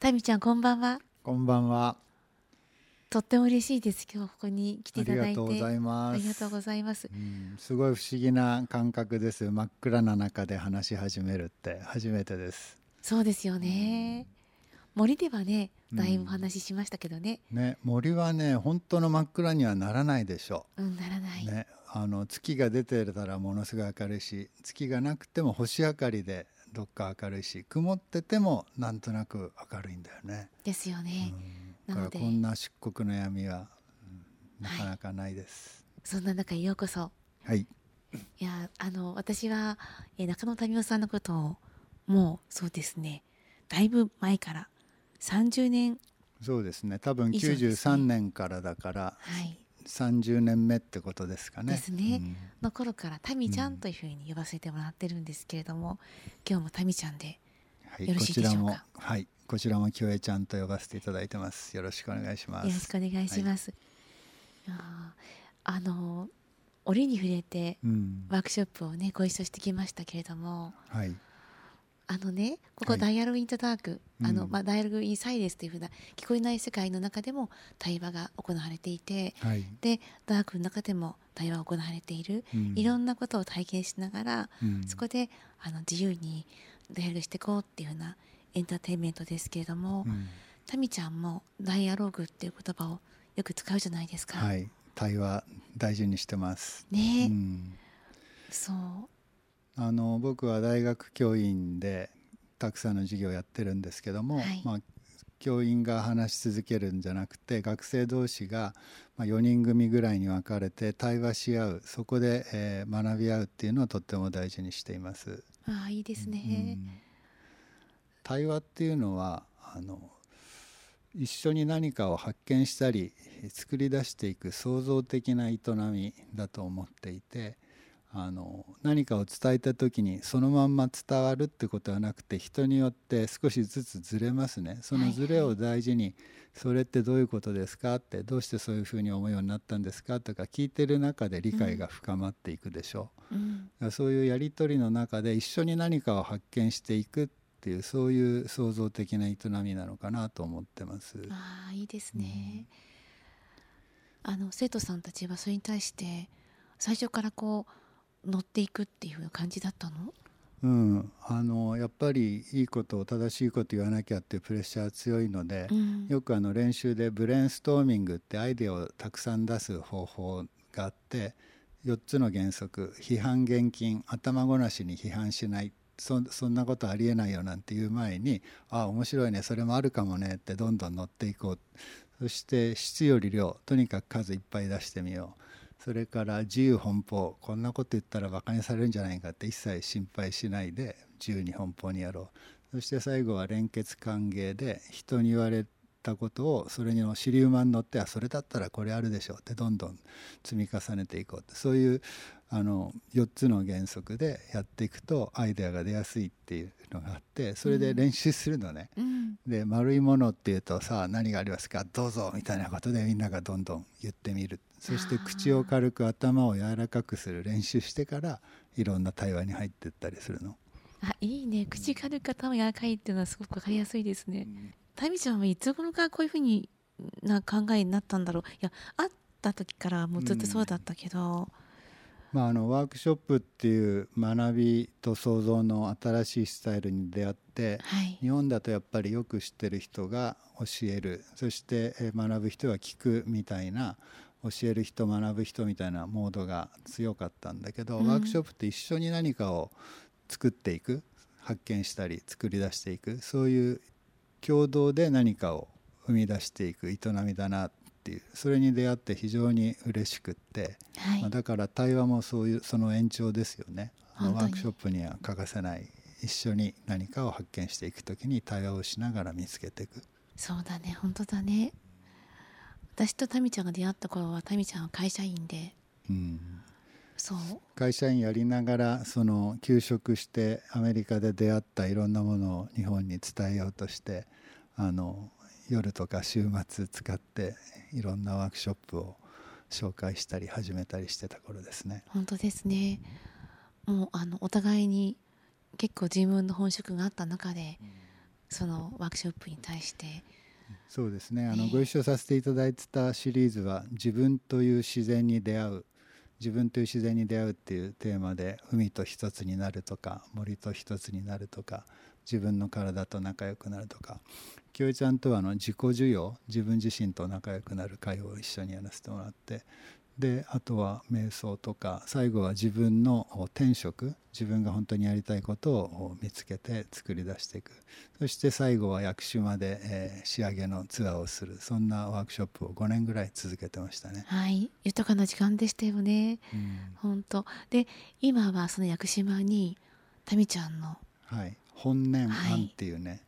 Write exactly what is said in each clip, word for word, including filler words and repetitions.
タミちゃんこんばんは。こんばんは。とっても嬉しいです。今日ここに来ていただいてありがとうございます。ありがとうございます。うん、すごい不思議な感覚です。真っ暗な中で話し始めるって初めてです。そうですよね。うん、森ではね、だいぶお話ししましたけどね。うん、ね、森はね、本当の真っ暗にはならないでしょう。うん、ならない。ね、あの月が出てたらものすごい明るいし、月がなくても星明かりでどっか明るいし、曇っててもなんとなく明るいんだよね。ですよね。うん、だからこんな漆黒の闇は、うん、なかなかないです、はい、そんな中へようこそ。はい、いやあの私は中野民生さんのことをもうそうですねだいぶ前からさんじゅうねん、そうですね、多分きゅうじゅうさんねんからだから、はい、さんじゅうねんめってことですかね。ですね、うん、の頃からタミちゃんというふうに呼ばせてもらってるんですけれども、うん、今日もタミちゃんでよろしいでしょうか。はい、こちらも、はいこちらもキョエちゃんと呼ばせていただいてます。よろしくお願いします。よろしくお願いします、はい、あの折に触れてワークショップをねご一緒してきましたけれども、はい、あのねここダイアログインザダーク、はい、あの、まあ、ダイアログインサイレンスというふうな聞こえない世界の中でも対話が行われていて、はい、でダークの中でも対話が行われている、うん、いろんなことを体験しながら、うん、そこであの自由にダイアログしていこうっていうふうなエンターテインメントですけれども、うん、タミちゃんもダイアローグっていう言葉をよく使うじゃないですか。はい、対話大事にしてますね、うん、そうあの僕は大学教員でたくさんの授業をやってるんですけども、はい、まあ、教員が話し続けるんじゃなくて学生同士がよにん組ぐらいに分かれて対話し合う、そこで、えー、学び合うっていうのをとっても大事にしています。ああ、いいですね、うん、対話っていうのはあの一緒に何かを発見したり作り出していく創造的な営みだと思っていて、あの何かを伝えた時にそのまんま伝わるってことはなくて、人によって少しずつずれますね。そのずれを大事に、はいはい、それってどういうことですかって、どうしてそういうふうに思うようになったんですかとか聞いてる中で理解が深まっていくでしょう、うん、そういうやり取りの中で一緒に何かを発見していくっていう、そういう創造的な営みなのかなと思ってます。ああ、いいですね、うん、あの生徒さんたちはそれに対して最初からこう乗っていくっていう感じだったの？うん、あのやっぱりいいことを正しいこと言わなきゃっていうプレッシャー強いので、うん、よくあの練習でブレインストーミングってアイデアをたくさん出す方法があって、よっつの原則、批判厳禁、頭ごなしに批判しない、そ, そんなことありえないよなんていう前に、ああ面白いね、それもあるかもねってどんどん乗っていこう。そして質より量、とにかく数いっぱい出してみよう。それから自由奔放、こんなこと言ったらバカにされるんじゃないかって一切心配しないで自由に奔放にやろう。そして最後は連結歓迎で、人に言われたことをそれの尻馬に乗って、あそれだったらこれあるでしょうってどんどん積み重ねていこうって、そういうあのよっつの原則でやっていくとアイデアが出やすいっていうのがあって、それで練習するのね、うん、で丸いものっていうと、さあ何がありますかどうぞみたいなことでみんながどんどん言ってみる。そして口を軽く頭を柔らかくする練習してからいろんな対話に入っていったりするの。あ、いいね、口軽く頭柔らかいっていうのはすごく分かりやすいですね、うん、タミちゃんはいつ頃からこういうふうにな考えになったんだろう。いや、会った時からもうずっとそうだったけど、うん、まあ、あのワークショップっていう学びと創造の新しいスタイルに出会って、はい、日本だとやっぱりよく知ってる人が教える、そして学ぶ人は聞くみたいな、教える人学ぶ人みたいなモードが強かったんだけど、うん、ワークショップって一緒に何かを作っていく、発見したり作り出していく、そういう共同で何かを生み出していく営みだな、それに出会って非常に嬉しくって、はい、まあ、だから対話もそういうその延長ですよね。あのワークショップには欠かせない、一緒に何かを発見していくときに対話をしながら見つけていく。そうだね、本当だね。私とタミちゃんが出会った頃はタミちゃんは会社員で、うん、そう会社員やりながらその休職してアメリカで出会ったいろんなものを日本に伝えようとして、あの夜とか週末使っていろんなワークショップを紹介したり始めたりしてた頃ですね。本当ですね、もうあのお互いに結構自分の本職があった中で、そのワークショップに対して。そうですね、あの、えー、ご一緒させていただいてたシリーズは自分という自然に出会う自分という自然に出会うっていうテーマで、海と一つになるとか森と一つになるとか自分の体と仲良くなるとか、きよえちゃんとはあの自己需要、自分自身と仲良くなる会を一緒にやらせてもらって、であとは瞑想とか、最後は自分の天職、自分が本当にやりたいことを見つけて作り出していく、そして最後は屋久島で、えー、仕上げのツアーをする、そんなワークショップをごねんぐらい続けてましたね。はい、豊かな時間でしたよね、うん、本当で。今はその屋久島にタミちゃんの、はい、本年庵っていうね、はい、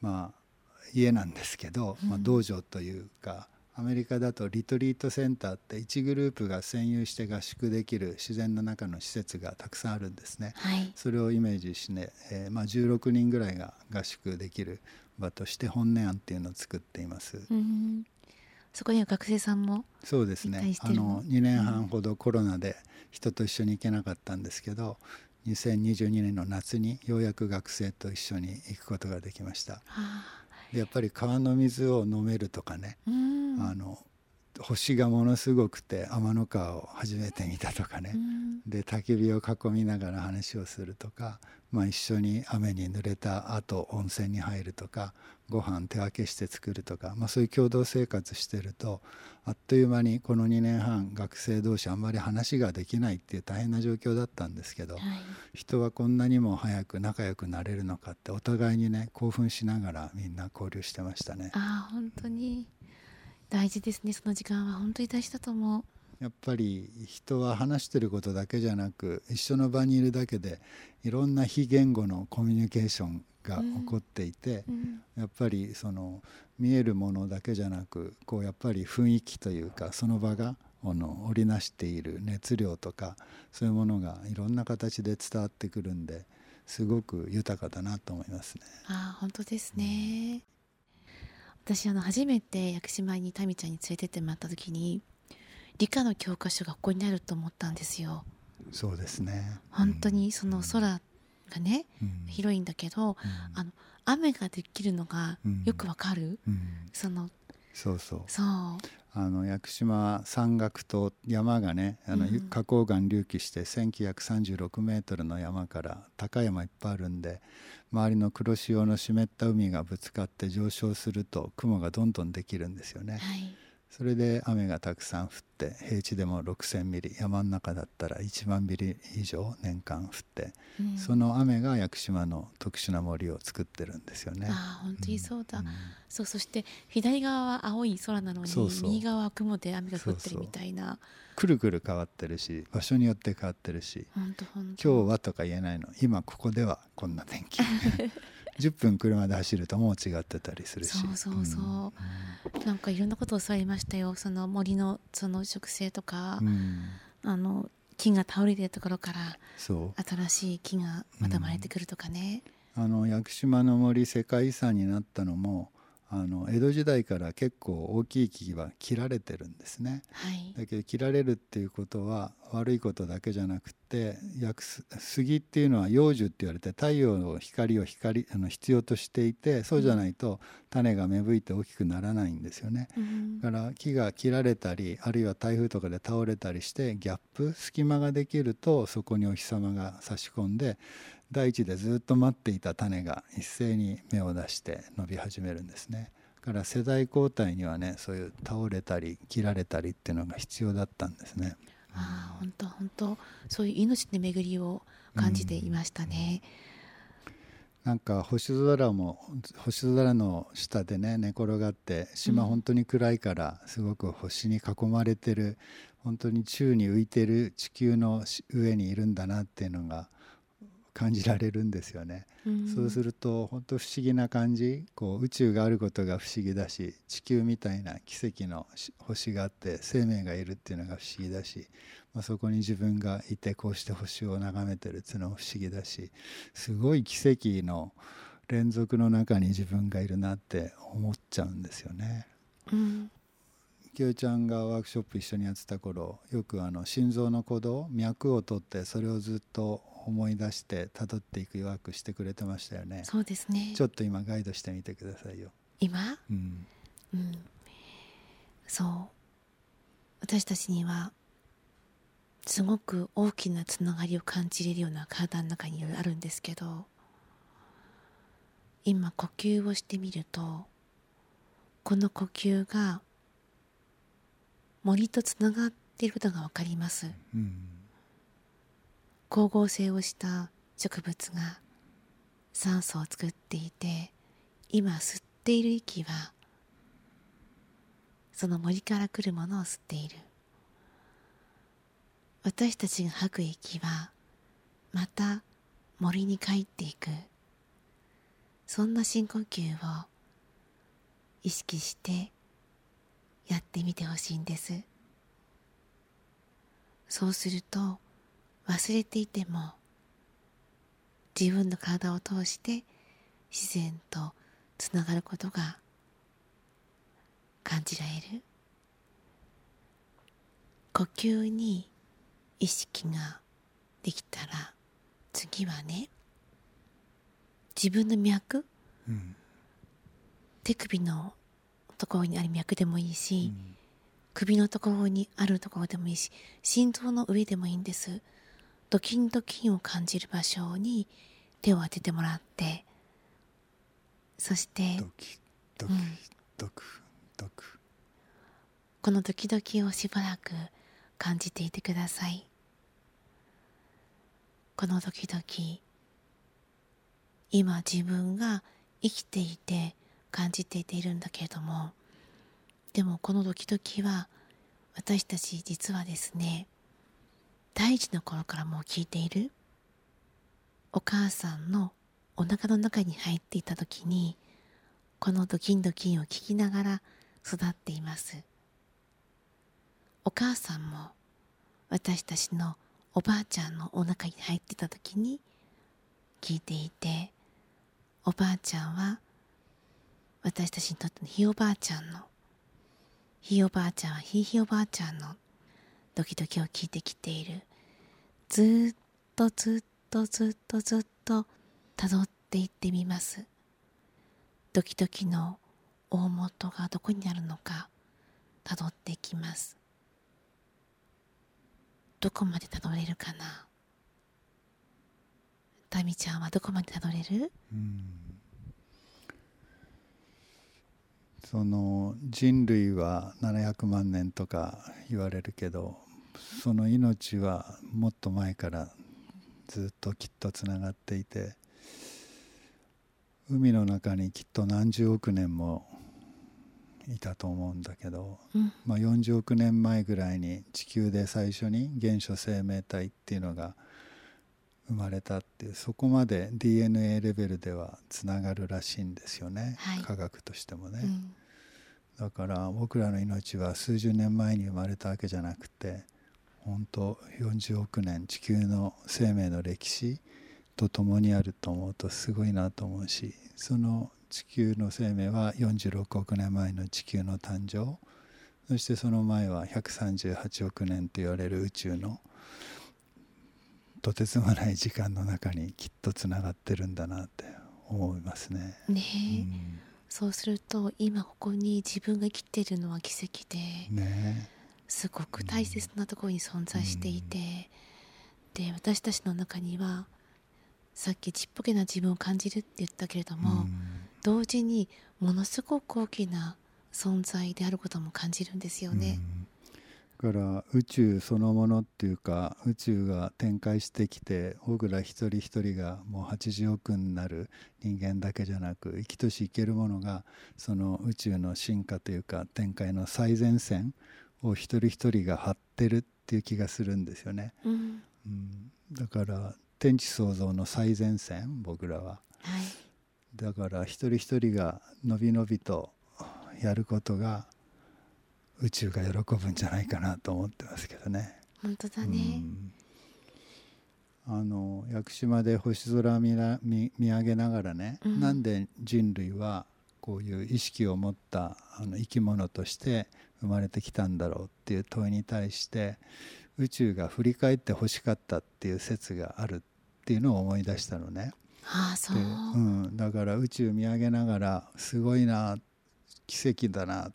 まあ、家なんですけど、まあ、道場というか、うん、アメリカだとリトリートセンターっていちグループが占有して合宿できる自然の中の施設がたくさんあるんですね、はい、それをイメージして、ねえーまあ、じゅうろくにんぐらいが合宿できる場として本年庵っていうのを作っています。うん、そこには学生さんも。そうですね、あのにねんはんほどコロナで人と一緒に行けなかったんですけど、にせんにじゅうにねんの夏にようやく学生と一緒に行くことができました。はあ、やっぱり川の水を飲めるとかね、うん、あの星がものすごくて天の川を初めて見たとかね、うん、で焚き火を囲みながら話をするとか、まあ、一緒に雨に濡れた後温泉に入るとか、ご飯手分けして作るとか、まあ、そういう共同生活してると、あっという間にこのにねんはん学生同士あんまり話ができないっていう大変な状況だったんですけど、はい、人はこんなにも早く仲良くなれるのかって、お互いにね興奮しながらみんな交流してましたね。ああ、本当に大事ですね、その時間は。本当に大事だと思う。やっぱり人は話してることだけじゃなく、一緒の場にいるだけでいろんな非言語のコミュニケーションが起こっていて、うんうん、やっぱりその見えるものだけじゃなく、こうやっぱり雰囲気というか、その場がの織りなしている熱量とか、そういうものがいろんな形で伝わってくるんで、すごく豊かだなと思いますね。あ、本当ですね、うん、私あの初めて屋久島にタミちゃんに連れてってもらった時に、理科の教科書がここになると思ったんですよ。そうですね、本当にその空がね、うん、広いんだけど、うん、あの雨ができるのがよくわかる、うん、そのそうそうそうあの屋久島山岳と山がね、あの、うん、花崗岩隆起してせんきゅうひゃくさんじゅうろくメートルの山から高い山いっぱいあるんで、周りの黒潮の湿った海がぶつかって上昇すると雲がどんどんできるんですよね、はい、それで雨がたくさん降って、平地でもろくせんミリ、山の中だったらいちまんミリ以上年間降って、うん、その雨が屋久島の特殊な森を作ってるんですよね。あ、本当にそうだ、うん、そう。そして左側は青い空なのに、そうそう、右側は雲で雨が降ってるみたいな。そうそう、くるくる変わってるし、場所によって変わってるし、本当本当、今日はとか言えないの、今ここではこんな天気じゅっぷん車で走るともう違ってたりするし、そうそうそう、うん、なんかいろんなことを教わりましたよ。その森のその植生とか、うん、あの木が倒れてるところから新しい木がまた生まれてくるとかね、うん、あの屋久島の森世界遺産になったのも、あの江戸時代から結構大きい木は切られてるんですね、はい、だけど切られるっていうことは悪いことだけじゃなくて、杉っていうのは陽樹って言われて太陽の光を光あの必要としていて、そうじゃないと種が芽吹いて大きくならないんですよね、うん、だから木が切られたり、あるいは台風とかで倒れたりしてギャップ、隙間ができると、そこにお日様が差し込んで、大地でずっと待っていた種が一斉に芽を出して伸び始めるんですね。だから世代交代にはね、そういう倒れたり切られたりっていうのが必要だったんですね。ああ、本当本当、そういう命の巡りを感じていましたね、うん、なんか星空も星空の下でね寝転がって、島本当に暗いからすごく星に囲まれてる、うん、本当に宙に浮いてる地球の上にいるんだなっていうのが感じられるんですよね、うん、そうすると本当不思議な感じ、こう宇宙があることが不思議だし、地球みたいな奇跡の星があって生命がいるっていうのが不思議だし、まあ、そこに自分がいてこうして星を眺めてるっていうのも不思議だし、すごい奇跡の連続の中に自分がいるなって思っちゃうんですよね、うん。きよえちゃんがワークショップ一緒にやってた頃、よくあの心臓の鼓動、脈を取ってそれをずっと思い出して辿っていくワークしてくれてましたよね。そうですね。ちょっと今ガイドしてみてくださいよ今、うんうん、そう私たちにはすごく大きなつながりを感じれるような体の中にあるんですけど、今呼吸をしてみるとこの呼吸が森とつながっていることが分かります、うん、光合成をした植物が酸素を作っていて、今吸っている息はその森から来るものを吸っている。私たちが吐く息はまた森に帰っていく。そんな深呼吸を意識してやってみてほしいんです。そうすると忘れていても自分の体を通して自然とつながることが感じられる。呼吸に意識ができたら次はね、自分の脈、うん、手首のところにある脈でもいいし、うん、首のところにあるところでもいいし、心臓の上でもいいんです。ドキンドキンを感じる場所に手を当ててもらって、そしてドキドキドクドク、このドキドキをしばらく感じていてください。このドキドキ、今自分が生きていて感じていているんだけれども、でもこのドキドキは私たち実はですね、胎児の頃からもう聞いている。お母さんのお腹の中に入っていた時にこのドキンドキンを聞きながら育っています。お母さんも私たちのおばあちゃんのお腹に入ってた時に聞いていて、おばあちゃんは私たちにとってのひいおばあちゃんの、ひいおばあちゃんはひいひいおばあちゃんのドキドキを聞いてきている。ずっとずっとずっとずっとたどっていってみます。ドキドキの大元がどこにあるのかたどっていきます。どこまでたどれるかな。タミちゃんはどこまでたどれる？うん、その人類はななひゃくまんねんとか言われるけど、その命はもっと前からずっときっとつながっていて、海の中にきっと何十億年もいたと思うんだけど、うんまあ、よんじゅうおくねんまえぐらいに地球で最初に原初生命体っていうのが生まれたって、そこまで ディーエヌエー レベルではつながるらしいんですよね、はい、科学としてもね、うん、だから僕らの命は数十年前に生まれたわけじゃなくて、本当よんじゅうおくねん地球の生命の歴史とともにあると思うとすごいなと思うし、その地球の生命はよんじゅうろくおくねんまえの地球の誕生、そしてその前はひゃくさんじゅうはちおくねんと言われる宇宙のとてつもない時間の中にきっとつながってるんだなって思いますね。ねえ、うん、そうすると今ここに自分が生きているのは奇跡で、ね、すごく大切なところに存在していて、うん、で私たちの中にはさっきちっぽけな自分を感じるって言ったけれども、うん、同時にものすごく大きな存在であることも感じるんですよね、うん、だから宇宙そのものっていうか、宇宙が展開してきて僕ら一人一人がもうはちじゅうおくになる人間だけじゃなく、生きとし生けるものがその宇宙の進化というか展開の最前線を一人一人が張ってるっていう気がするんですよね、うんうん、だから天地創造の最前線、僕らは、はい、だから一人一人がのびのびとやることが宇宙が喜ぶんじゃないかなと思ってますけどね。本当だね、うん、あの屋久島で星空を 見, ら 見, 見上げながらね、うん、なんで人類はこういう意識を持ったあの生き物として生まれてきたんだろうっていう問いに対して、宇宙が振り返ってほしかったっていう説があるっていうのを思い出したのね。ああ、そう、うん、だから宇宙見上げながらすごいな、奇跡だな、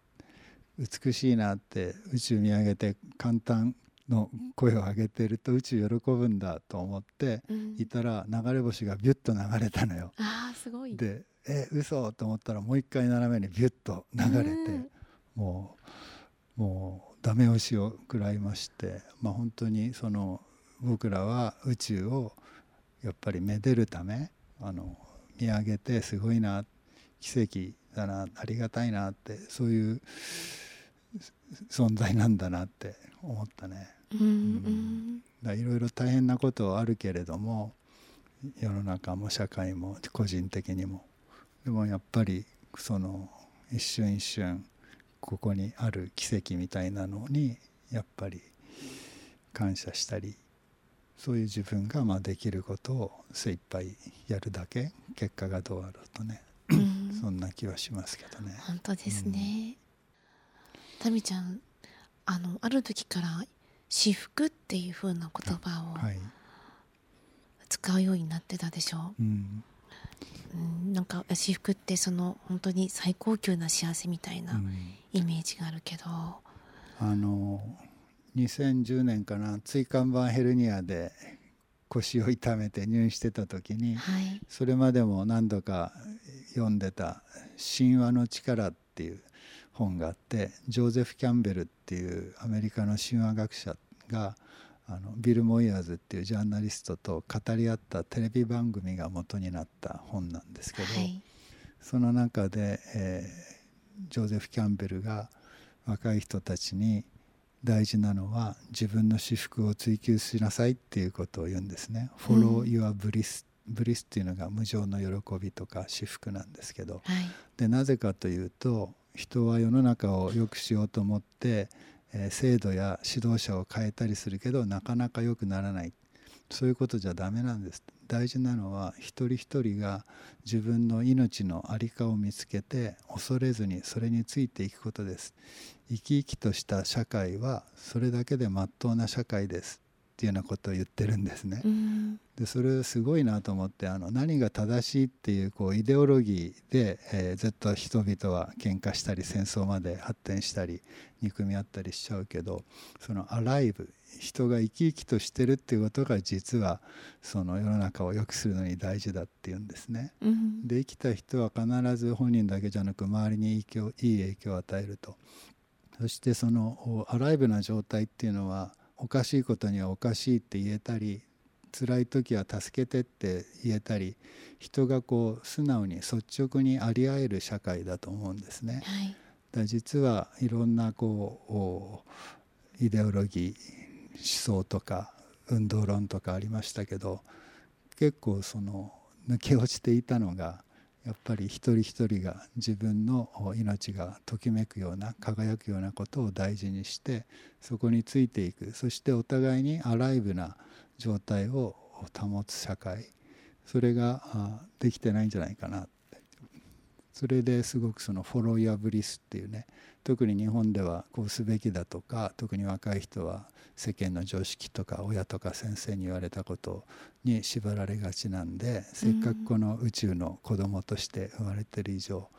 美しいなって宇宙見上げて簡単の声を上げてると宇宙喜ぶんだと思っていたら、流れ星がビュッと流れたのよ。ああ、すごい。で、え、嘘と思ったらもう一回斜めにビュッと流れて、うん、もう、もうダメ押しを食らいまして、まあ、本当にその僕らは宇宙をやっぱりめでるため、あの見上げてすごいな、奇跡だな、ありがたいなって、そういう存在なんだなって思ったね。うんうん、だいろいろ大変なことはあるけれども、世の中も社会も個人的にも、でもやっぱりその一瞬一瞬ここにある奇跡みたいなのにやっぱり感謝したり、そういう自分がまあできることを精一杯やるだけ、結果がどうあろうとね、うん、そんな気はしますけどね。本当ですね。タミ、うん、ちゃん、あのある時から至福っていう風な言葉を使うようになってたでしょう。うんうん、なんか至福ってその本当に最高級な幸せみたいなイメージがあるけど、うん、あのにせんじゅうねんかな、椎間板ヘルニアで腰を痛めて入院してた時に、はい、それまでも何度か読んでた神話の力っていう本があって、ジョーゼフ・キャンベルっていうアメリカの神話学者があのビル・モイアーズっていうジャーナリストと語り合ったテレビ番組が元になった本なんですけど、はい、その中で、えー、ジョーゼフ・キャンベルが若い人たちに大事なのは自分の至福を追求しなさいっていうことを言うんですね。うん、Follow your bliss、ブリスっていうのが無常の喜びとか至福なんですけど、はい、でなぜかというと、人は世の中を良くしようと思って、えー、制度や指導者を変えたりするけどなかなか良くならない、そういうことじゃダメなんです。大事なのは一人一人が自分の命の在りかを見つけて恐れずにそれについていくことです。生き生きとした社会はそれだけで真っ当な社会ですっていうようなことを言ってるんですね。うん、でそれすごいなと思って、あの何が正しいってい う, こうイデオロギーで、えー、ずっと人々は喧嘩したり戦争まで発展したり憎み合ったりしちゃうけど、そのアライブ、人が生き生きとしてるっていうことが実はその世の中を良くするのに大事だっていうんですね。うん、で生きた人は必ず本人だけじゃなく周りにいい影響、いい影響を与えると。そしてそのアライブな状態っていうのは、おかしいことにはおかしいって言えたり、辛い時は助けてって言えたり、人がこう素直に率直にあり合える社会だと思うんですね。はい、だ実はいろんなこうイデオロギー、思想とか運動論とかありましたけど、結構その抜け落ちていたのが、やっぱり一人一人が自分の命がときめくような、輝くようなことを大事にして、そこについていく、そしてお互いにアライブな状態を保つ社会、それができてないんじゃないかなって。それですごくそのフォロー・ヤ・ブリスっていうね、特に日本ではこうすべきだとか、特に若い人は世間の常識とか親とか先生に言われたことに縛られがちなんで、せっかくこの宇宙の子供として生まれてる以上、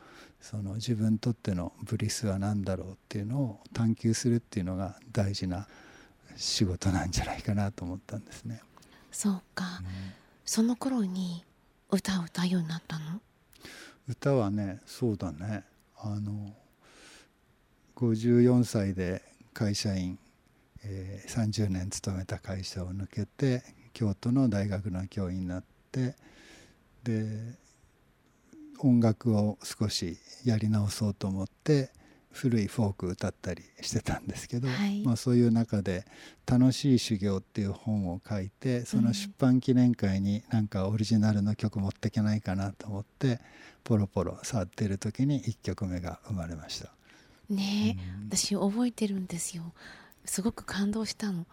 その自分にとってのブリスは何だろうっていうのを探求するっていうのが大事な仕事なんじゃないかなと思ったんですね。そうか、うん、その頃に歌を歌うようになったの？歌はね、そうだね、あのごじゅうよんさいで会社員、えー、さんじゅうねん勤めた会社を抜けて京都の大学の教員になって、で音楽を少しやり直そうと思って古いフォーク歌ったりしてたんですけど、はい、まあ、そういう中で楽しい修行っていう本を書いて、その出版記念会になんかオリジナルの曲持っていけないかなと思ってポロポロ触っている時にいっきょくめが生まれました。ねえ、うん、私覚えてるんですよ。すごく感動したの。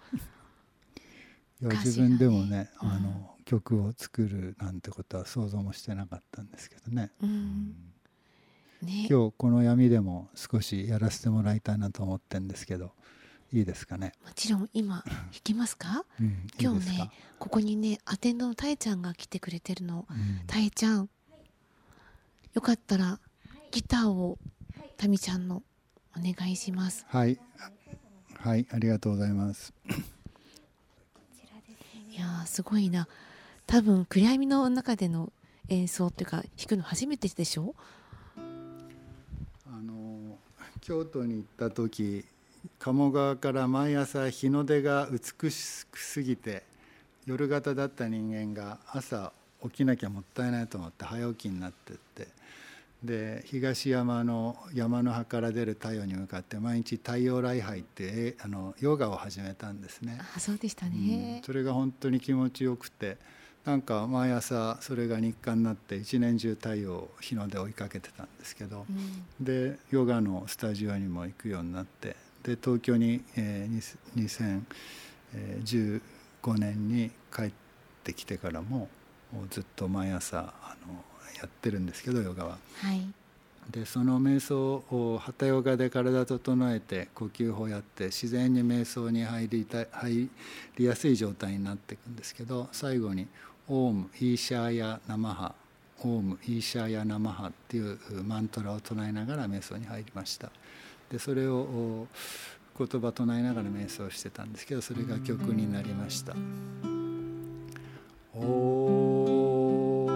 いや、自分でもね、うん、あの曲を作るなんてことは想像もしてなかったんですけどね。うんうん、ね、今日この闇でも少しやらせてもらいたいなと思ってるんですけど、いいですかね。もちろん今弾きますか、うん、今日ねいいここにねアテンドのたえちゃんが来てくれてるの、うん、たえちゃんよかったらギターをたみちゃんのお願いします。はい、はい、ありがとうございます。いやすごいな、多分暗闇の中での演奏っていうか弾くの初めてでしょ。あの京都に行った時鴨川から毎朝日の出が美しくすぎて夜型だった人間が朝起きなきゃもったいないと思って早起きになってってで東山の山の葉から出る太陽に向かって毎日太陽礼拝ってあのヨガを始めたんですね。あ、そうでしたね、うん、それが本当に気持ちよくてなんか毎朝それが日課になって一年中太陽日の出を追いかけてたんですけど、うん、でヨガのスタジオにも行くようになってで東京に、えー、にせんじゅうごねんに帰ってきてからもずっと毎朝あのやってるんですけどヨガは、はい、でその瞑想をハタヨガで体整えて呼吸法やって自然に瞑想に入りた、入りやすい状態になっていくんですけど最後にオームイーシャーヤナマハオームイーシャーヤナマハっていうマントラを唱えながら瞑想に入りました。でそれを言葉唱えながら瞑想してたんですけどそれが曲になりました。オ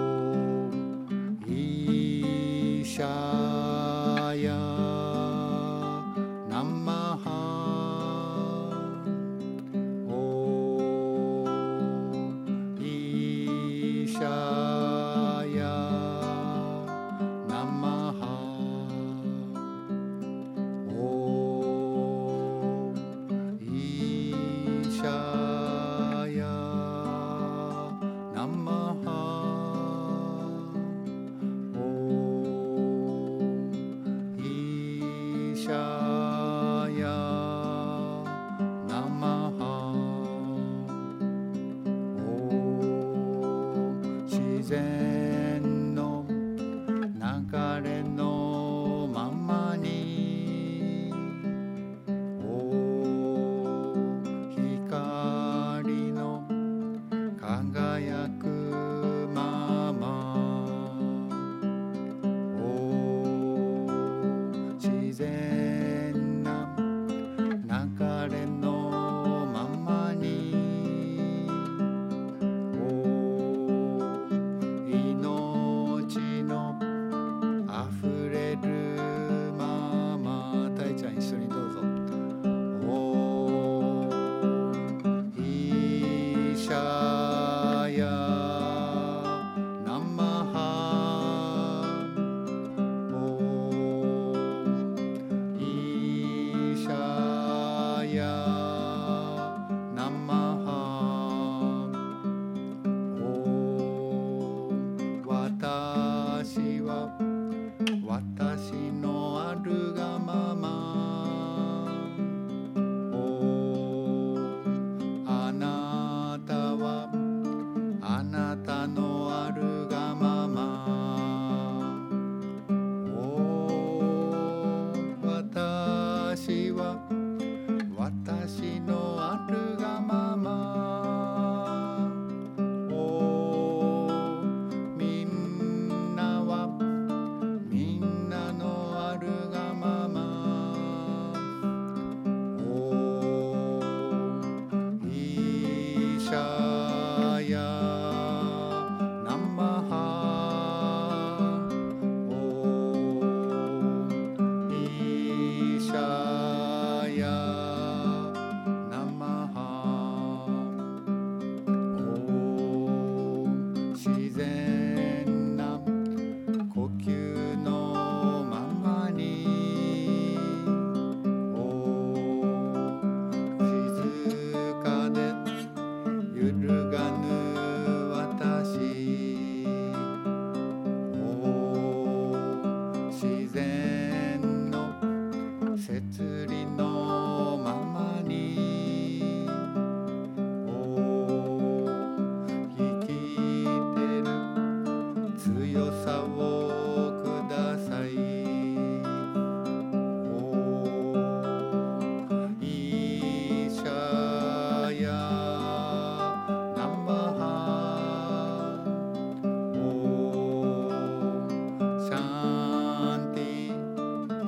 ーイーシャーヤナマハオーイーシャーヤナマハオーイーシャーヤナマハ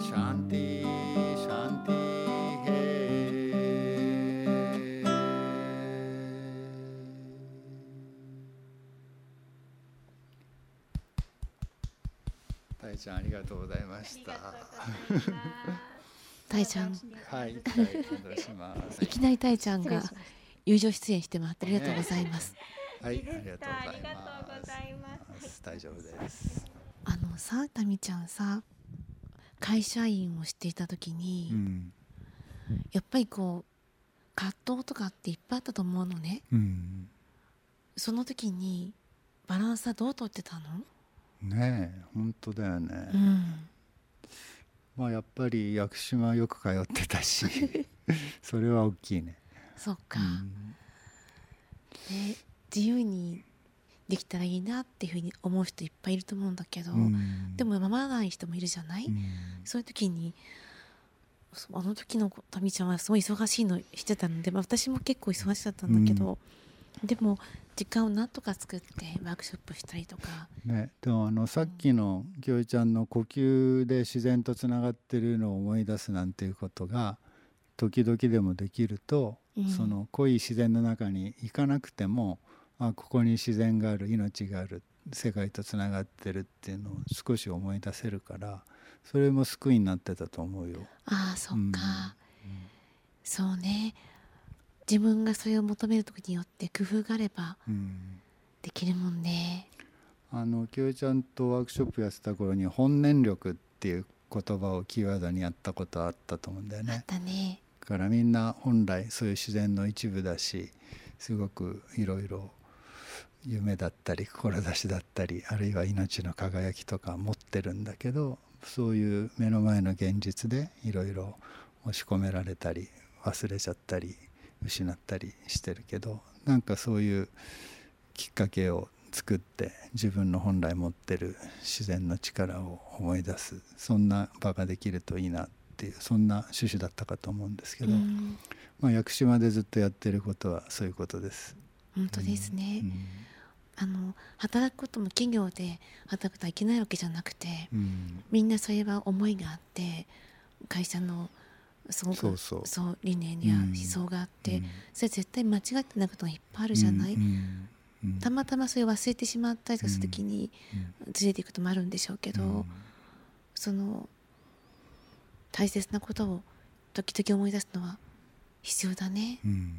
Shanti, Shanti hai. Taiちゃんありがとうございました。Taiちゃん、はい、いきなりTaiちゃんが友情出演してもらってありがとうございます。はい、ありがとうございます。大丈夫です。あのさ、タミちゃんさ、会社員をしていた時に、うん、やっぱりこう葛藤とかっていっぱいあったと思うのね、うん、その時にバランスはどう取ってたの？ねえ、本当だよね、うん、まあやっぱり屋久島よく通ってたしそれは大きいね。そうか、うん、で自由にできたらいいなっていうふうに思う人いっぱいいると思うんだけど、うん、でも守らない人もいるじゃない、うん、そういう時にあの時のタミちゃんはすごい忙しいのしてたので、まあ、私も結構忙しかったんだけど、うん、でも時間をなんとか作ってワークショップしたりとか、ね、でもあのさっきのきよいちゃんの呼吸で自然とつながってるのを思い出すなんていうことが時々でもできると、うん、その濃い自然の中に行かなくてもあ、ここに自然がある、命がある、世界とつながってるっていうのを少し思い出せるからそれも救いになってたと思うよ。ああ、そっか、うん、そうね、自分がそれを求める時によって工夫があればできるもんね、うん、あのきよいちゃんとワークショップやってた頃に本念力っていう言葉をキーワードにやったことあったと思うんだよね。あったね。だからみんな本来そういう自然の一部だし、すごくいろいろ夢だったり志だったり、あるいは命の輝きとか持ってるんだけど、そういう目の前の現実でいろいろ押し込められたり忘れちゃったり失ったりしてるけど、なんかそういうきっかけを作って自分の本来持ってる自然の力を思い出す、そんな場ができるといいなっていう、そんな趣旨だったかと思うんですけど、まあ、屋久島でずっとやってることはそういうことです。本当ですね、うんうん、あの働くことも企業で働くとはいけないわけじゃなくて、うん、みんなそれは思いがあって会社のすごくそうそうそう理念や思想があって、うん、それ絶対間違ってないことがいっぱいあるじゃない、うんうん、たまたまそれを忘れてしまったりとかするときにずれていくこともあるんでしょうけど、うん、その大切なことを時々思い出すのは必要だね、うん、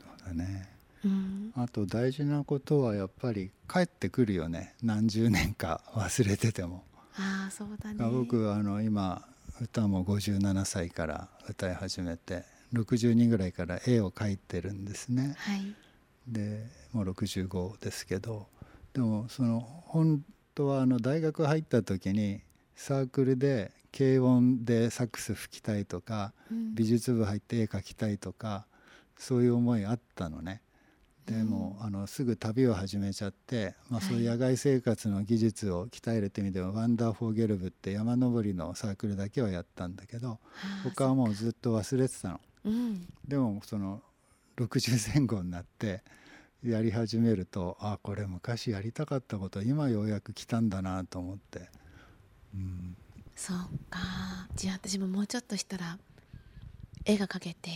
そうだね、うん、あと大事なことはやっぱり帰ってくるよね、何十年か忘れてても。あ、そうだね。僕あの今歌もごじゅうななさいから歌い始めてろくじゅうにぐらいから絵を描いてるんですね、はい、でもうろくじゅうごですけど、でもその本当はあの大学入った時にサークルで軽音でサックス吹きたいとか、うん、美術部入って絵描きたいとか、そういう思いあったのね。でもあのすぐ旅を始めちゃって、まあ、そういう野外生活の技術を鍛えるという意味では、はい、ワンダーフォーゲルブって山登りのサークルだけはやったんだけど、他はもうずっと忘れてたの、うん、でもそのろくじゅう前後になってやり始めると、あ、これ昔やりたかったこと今ようやく来たんだなと思って、うん、そうか。じゃあ私ももうちょっとしたら絵が描けて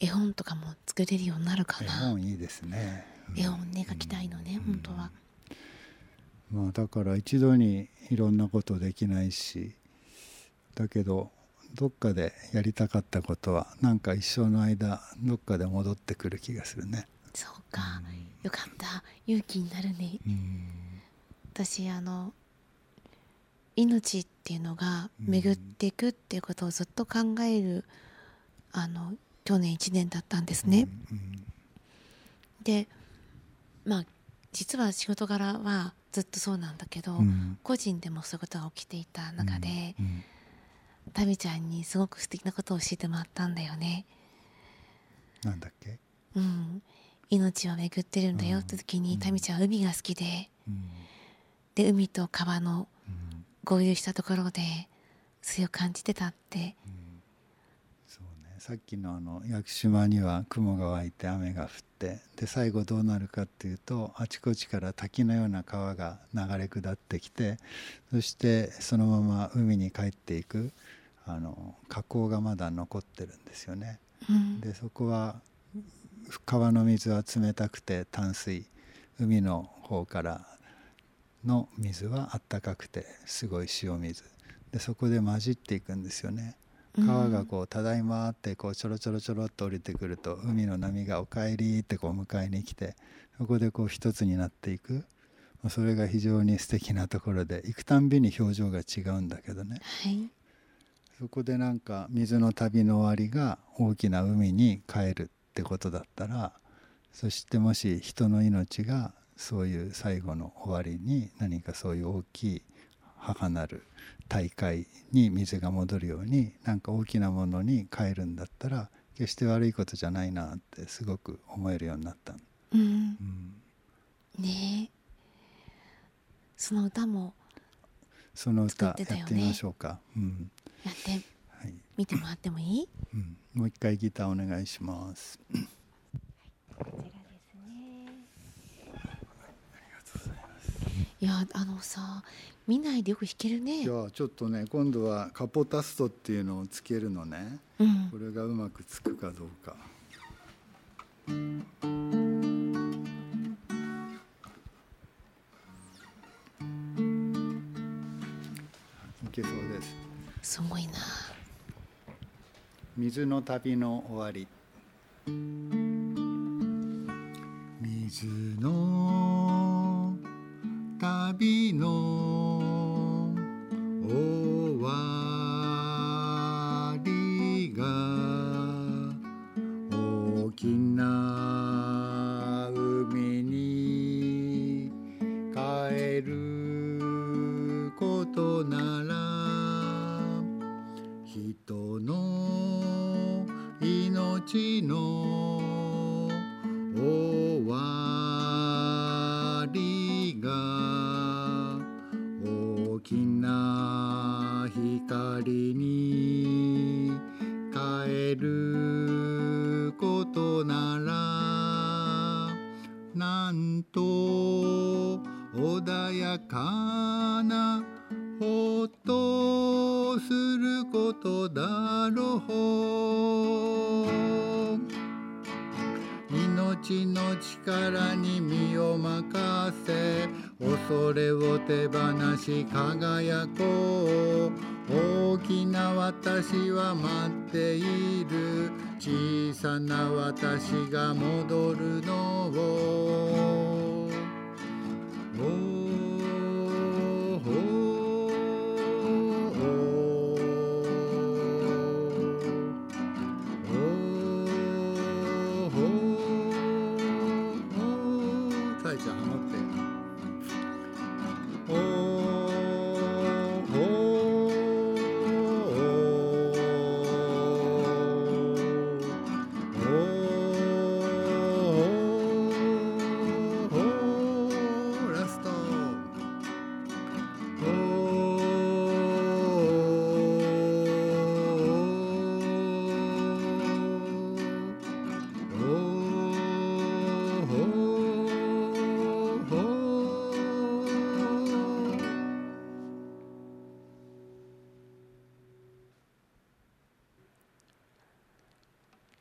絵本とかも作れるようになるかな。絵本いいですね、うん、絵本ね、描きたいのね、うん、本当は、まあ、だから一度にいろんなことできないし、だけどどっかでやりたかったことはなんか一生の間どっかで戻ってくる気がするね。そうか、よかった、勇気になるね、うん、私あの命っていうのが巡っていくっていうことをずっと考えるあの去年いちねんだったんですね、うんうん、で、まあ実は仕事柄はずっとそうなんだけど、うん、個人でもそういうことが起きていた中で、うんうん、タミちゃんにすごく素敵なことを教えてもらったんだよね。なんだっけ、うん、命を巡ってるんだよって時に、うん、タミちゃんは海が好きで、うん、で海と川の合流したところでそれを感じてたって、うん、さっきのあの屋久島には雲が湧いて雨が降って、で最後どうなるかっていうと、あちこちから滝のような川が流れ下ってきて、そしてそのまま海に帰っていく、あの火口がまだ残ってるんですよね、うん、でそこは川の水は冷たくて淡水、海の方からの水はあったかくてすごい塩水で、そこで混じっていくんですよね。川がこうただいまってこうちょろちょろちょろっと降りてくると、海の波がおかえりってこう迎えに来て、そこでこう一つになっていく、それが非常に素敵なところで、行くたんびに表情が違うんだけどね、はい、そこでなんか水の旅の終わりが大きな海に帰るってことだったら、そしてもし人の命がそういう最後の終わりに何かそういう大きい母なる大海に水が戻るように、なんか大きなものに帰るんだったら決して悪いことじゃないなってすごく思えるようになった、うんうん、ねえ、その歌もその歌やってみましょうか、うん、やってみてもらってもいい、うん、もう一回ギターお願いしますいや、あのさ、見ないでよく弾けるね。いや、ちょっとね、今度はカポタストっていうのをつけるのね、うん、これがうまくつくかどうか、いけそうです。すごいな。水の旅の終わり、水の旅の終わりが大きな海に帰ることなら、人の命の終わりが大きな光に帰ることなら、なんと穏やかなほっとすることだろう。命の力に身を任せ、恐れを手放し輝こう。大きな私は待っている、小さな私が戻るのを、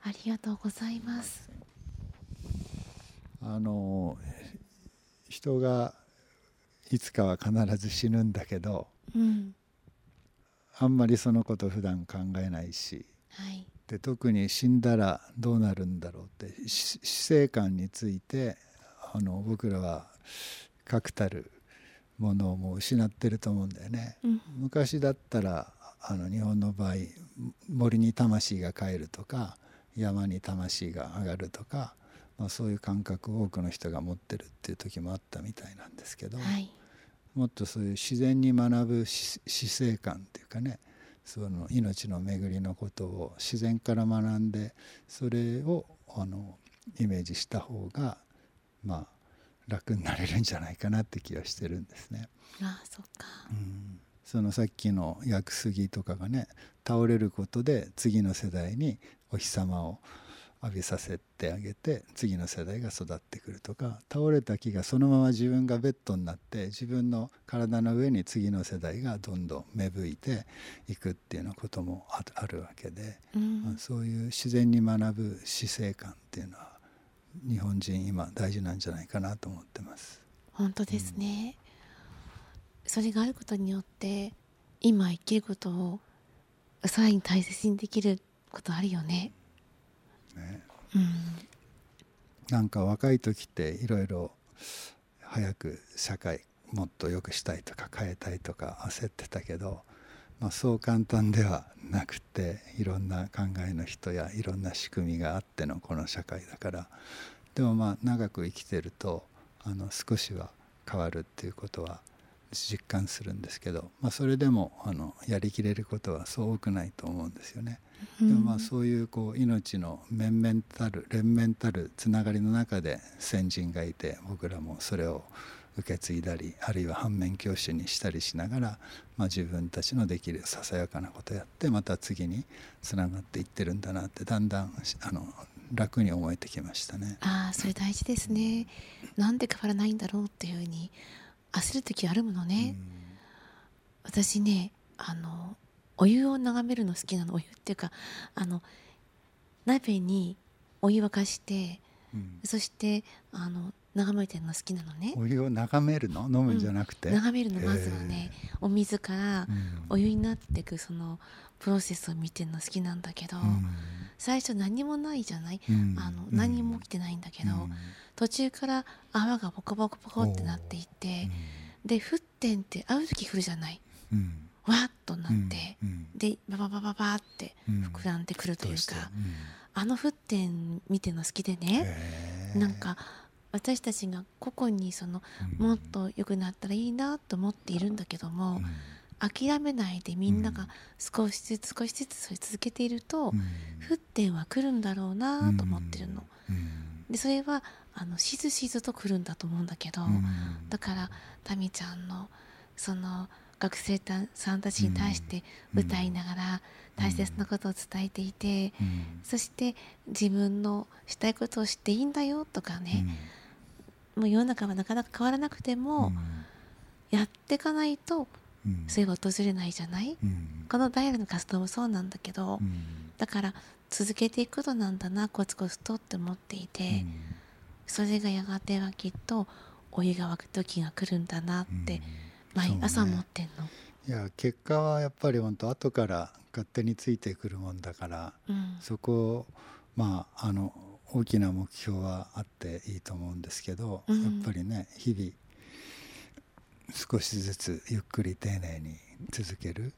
ありがとうございます。あの人がいつかは必ず死ぬんだけど、うん、あんまりそのこと普段考えないし、はい、で特に死んだらどうなるんだろうって、死生観についてあの僕らは確たるものをもう失ってると思うんだよね、うん、昔だったらあの日本の場合、森に魂が帰るとか山に魂が上がるとか、まあ、そういう感覚を多くの人が持ってるっていう時もあったみたいなんですけど、はい、もっとそういう自然に学ぶ死生観っていうかね、その命の巡りのことを自然から学んで、それをあのイメージした方がまあ楽になれるんじゃないかなって気がしてるんですね。ああ、そっか、うん、そのさっきの屋久杉とかがね、倒れることで次の世代にお日様を浴びさせてあげて、次の世代が育ってくるとか、倒れた木がそのまま自分がベッドになって自分の体の上に次の世代がどんどん芽吹いていくっていうようなこともあるわけで、うんまあ、そういう自然に学ぶ姿勢感っていうのは日本人今大事なんじゃないかなと思ってます。本当ですね、うん、それがあることによって今生きることをさらに大切にできることあるよね。ねうん、なんか若い時っていろいろ早く社会もっと良くしたいとか変えたいとか焦ってたけど、まあ、そう簡単ではなくていろんな考えの人やいろんな仕組みがあってのこの社会だから、でもまあ長く生きてるとあの少しは変わるっていうことは実感するんですけど、まあ、それでもあのやりきれることはそう多くないと思うんですよね、うん、でもまあそうい う, こう命の面々たる連綿たるつながりの中で先人がいて、僕らもそれを受け継いだりあるいは反面教師にしたりしながら、まあ、自分たちのできるささやかなことやってまた次につながっていってるんだなってだんだんあの楽に思えてきましたね。ああ、それ大事ですね。なんで変わらないんだろうっていうふうに焦る時あるものね、うん、私ねあのお湯を眺めるの好きなの。お湯っていうかあの鍋にお湯沸かして、うん、そしてあの眺めてるの好きなのね。お湯を眺めるの飲むんじゃなくて、うん、眺めるの。まずはね、えー、お水からお湯になっていくそのプロセスを見てるの好きなんだけど、うん、最初何もないじゃない、うん、あの何も起きてないんだけど、うん、途中から泡がボコボコボコってなっていって、うん、で沸点ってある時降るじゃない、うん、わっとなって、うん、でバババババって膨らんでくるというか、うんうん、あの沸点見てるの好きでね、えー、なんか私たちが個々にそのもっと良くなったらいいなと思っているんだけども、うん、諦めないでみんなが少しずつ少しずつそれ続けていると、うん、沸点は来るんだろうなと思ってるの、うん、でそれはあのしずしずと来るんだと思うんだけど、うん、だからタミちゃんのその学生さんたちに対して歌いながら大切なことを伝えていて、うんうん、そして自分のしたいことをしていいんだよとかね、うん、もう世の中はなかなか変わらなくても、うん、やっていかないと、うん、そういうのが訪れないじゃない、うん、このダイヤルの活動もそうなんだけど、うん、だから続けていくことなんだなコツコツとって思っていて、うん、それがやがてはきっとお湯が沸く時が来るんだなって、うん、毎朝思ってんの、ね、いや結果はやっぱり本当後から勝手についてくるもんだから、うん、そこをまああの大きな目標はあっていいと思うんですけど、うん、やっぱりね日々少しずつゆっくり丁寧に続けるっ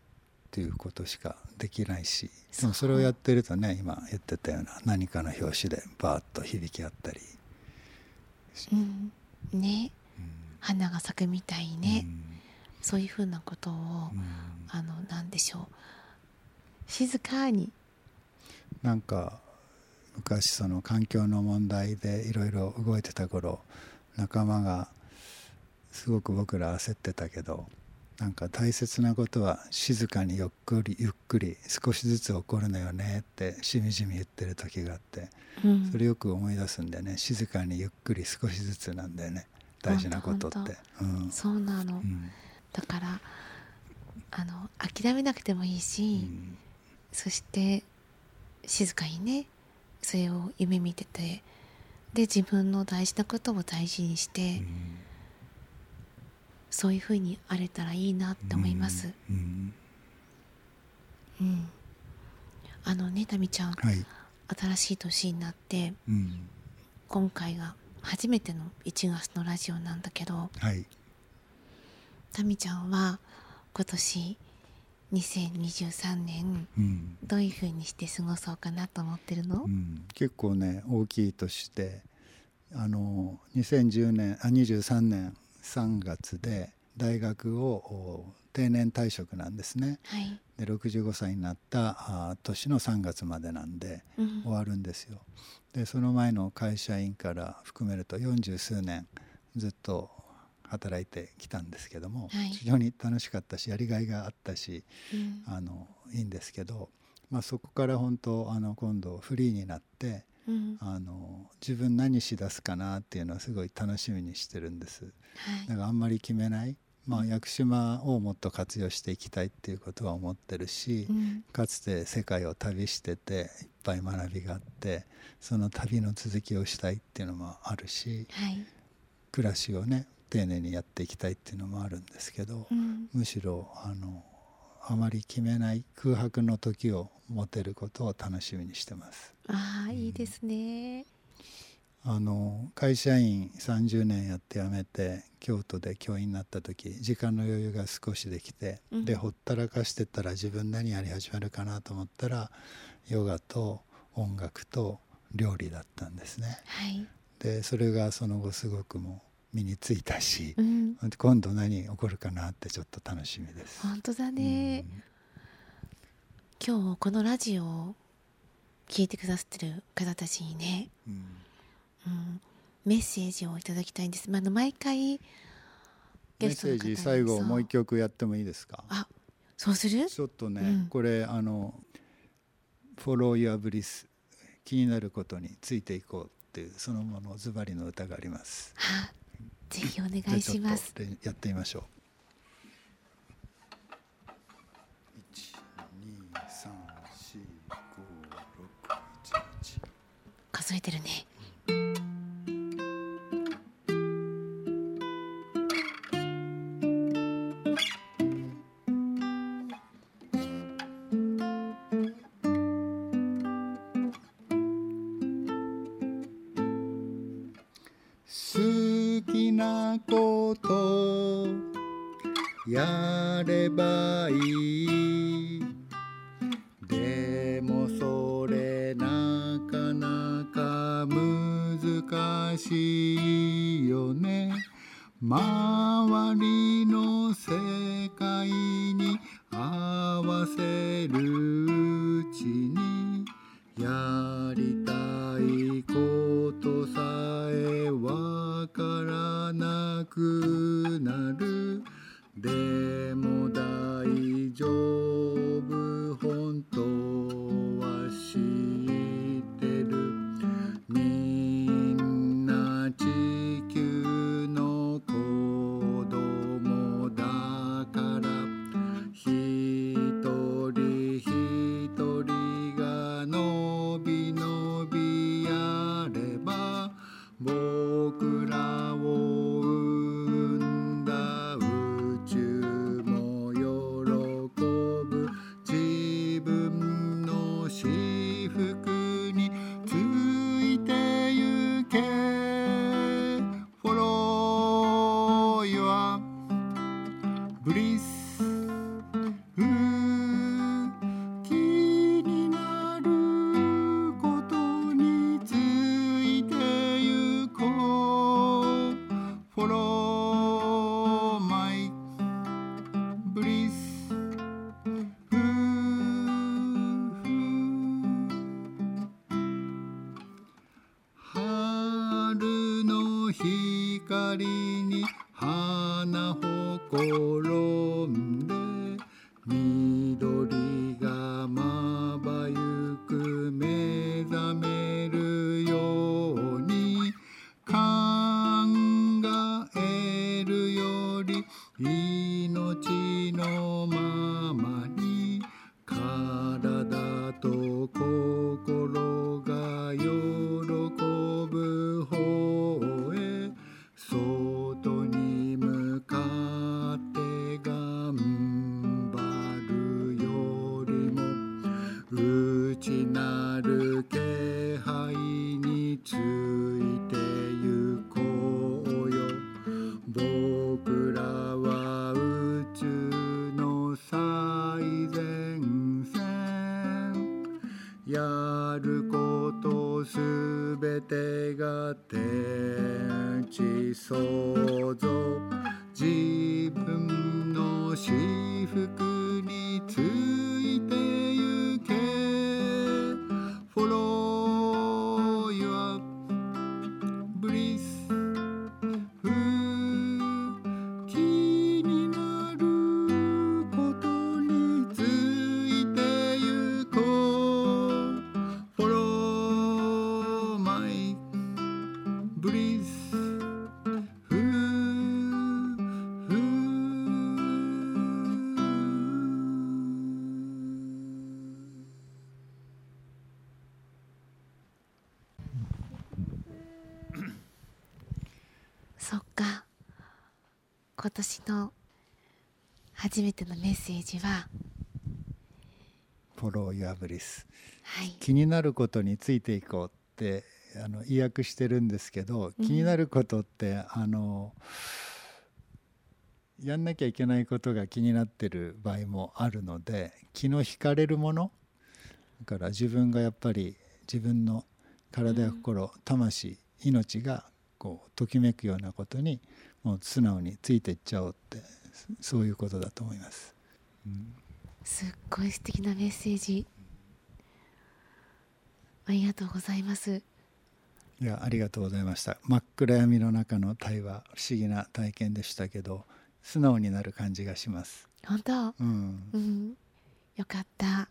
ていうことしかできないし、でもそれをやってるとね今言ってたような何かの拍子でバーッと響き合ったり、うん、ね、うん、花が咲くみたいね、うん、そういうふうなことを、うん、あのなんでしょう静かになんか昔その環境の問題でいろいろ動いてた頃、仲間がすごく僕ら焦ってたけど、なんか大切なことは静かにゆっくりゆっくり少しずつ起こるのよねってしみじみ言ってる時があって、うん、それよく思い出すんだよね。静かにゆっくり少しずつなんだよね大事なことって、うん、そうなの、うん、だからあの諦めなくてもいいし、うん、そして静かにねそれを夢見てて、で自分の大事なことを大事にして、うん、そういう風にあれたらいいなって思います、うんうん、あのねタミちゃん、はい、新しい年になって、うん、今回が初めてのいちがつのラジオなんだけど、はい、タミちゃんは今年にせんにじゅうさんねん、うん、どういう風にして過ごそうかなと思ってるの、うん、結構ね大きい年で、あのにせんじゅうねんあにじゅうさんねんさんがつで大学を定年退職なんですね、はい、でろくじゅうごさいになったあ年のさんがつまでなんで、うん、終わるんですよ。でその前の会社員から含めるとよんじゅうすうねんずっと働いてきたんですけども、はい、非常に楽しかったしやりがいがあったし、うん、あのいいんですけど、まあ、そこから本当あの今度フリーになって、うん、あの自分何しだすかなっていうのはすごい楽しみにしてるんです、はい、だからあんまり決めない、まあ、屋久島をもっと活用していきたいっていうことは思ってるし、うん、かつて世界を旅してていっぱい学びがあって、その旅の続きをしたいっていうのもあるし、はい、暮らしをね丁寧にやっていきたいっていうのもあるんですけど、うん、むしろあのあまり決めない空白の時を持てることを楽しみにしてます。あ、うん、いいですね。あの会社員さんじゅうねんやって辞めて京都で教員になった時、時間の余裕が少しできて、うん、でほったらかしてたら自分何やり始めるかなと思ったらヨガと音楽と料理だったんですね、はい、でそれがその後すごくもう身についたし、うん、今度何起こるかなってちょっと楽しみです。本当だね、うん、今日このラジオを聞いてくださってる方たちにね、うんうん、メッセージをいただきたいんです、まあ、の毎回ゲストの方にメッセージ最後もう一曲やってもいいですか。あ、そうする？ちょっとね、うん、これあのフォロー・ユア・ブリス、気になることについていこうっていうそのものズバリの歌があります。はあ、ぜひお願いします。やってみましょう。数えてるね。やればいい。でもそれなかなか難しいよね。周りの世界に合わせるうちにやりたいことさえわからなくなる。でも大丈夫、本当は知ってる。みんな地球の子供だから、一人一人がのびのびやれば僕らを生んだ光に花ほころんで、緑がまばゆく目覚めるように、考えるより命のままに、体と心が喜ぶ方へ外に向かって頑張るよりも、内なる気配についてゆこうよ。僕らは宇宙の最前線、やることすべてが天想像、自分の私服についてゆけ。Follow your bliss。気になることについてゆこう。Follow 今年の初めてのメッセージはFollow your bliss、はい、気になることについていこうってあの意訳してるんですけど、気になることって、うん、あのやんなきゃいけないことが気になってる場合もあるので、気の引かれるものだから、自分がやっぱり自分の体や心、魂、命がこうときめくようなことにもう素直についていっちゃおうって、そういうことだと思います、うん、すっごい素敵なメッセージありがとうございます。いや、ありがとうございました。真っ暗闇の中の対話、不思議な体験でしたけど、素直になる感じがします。本当、うんうん、よかった。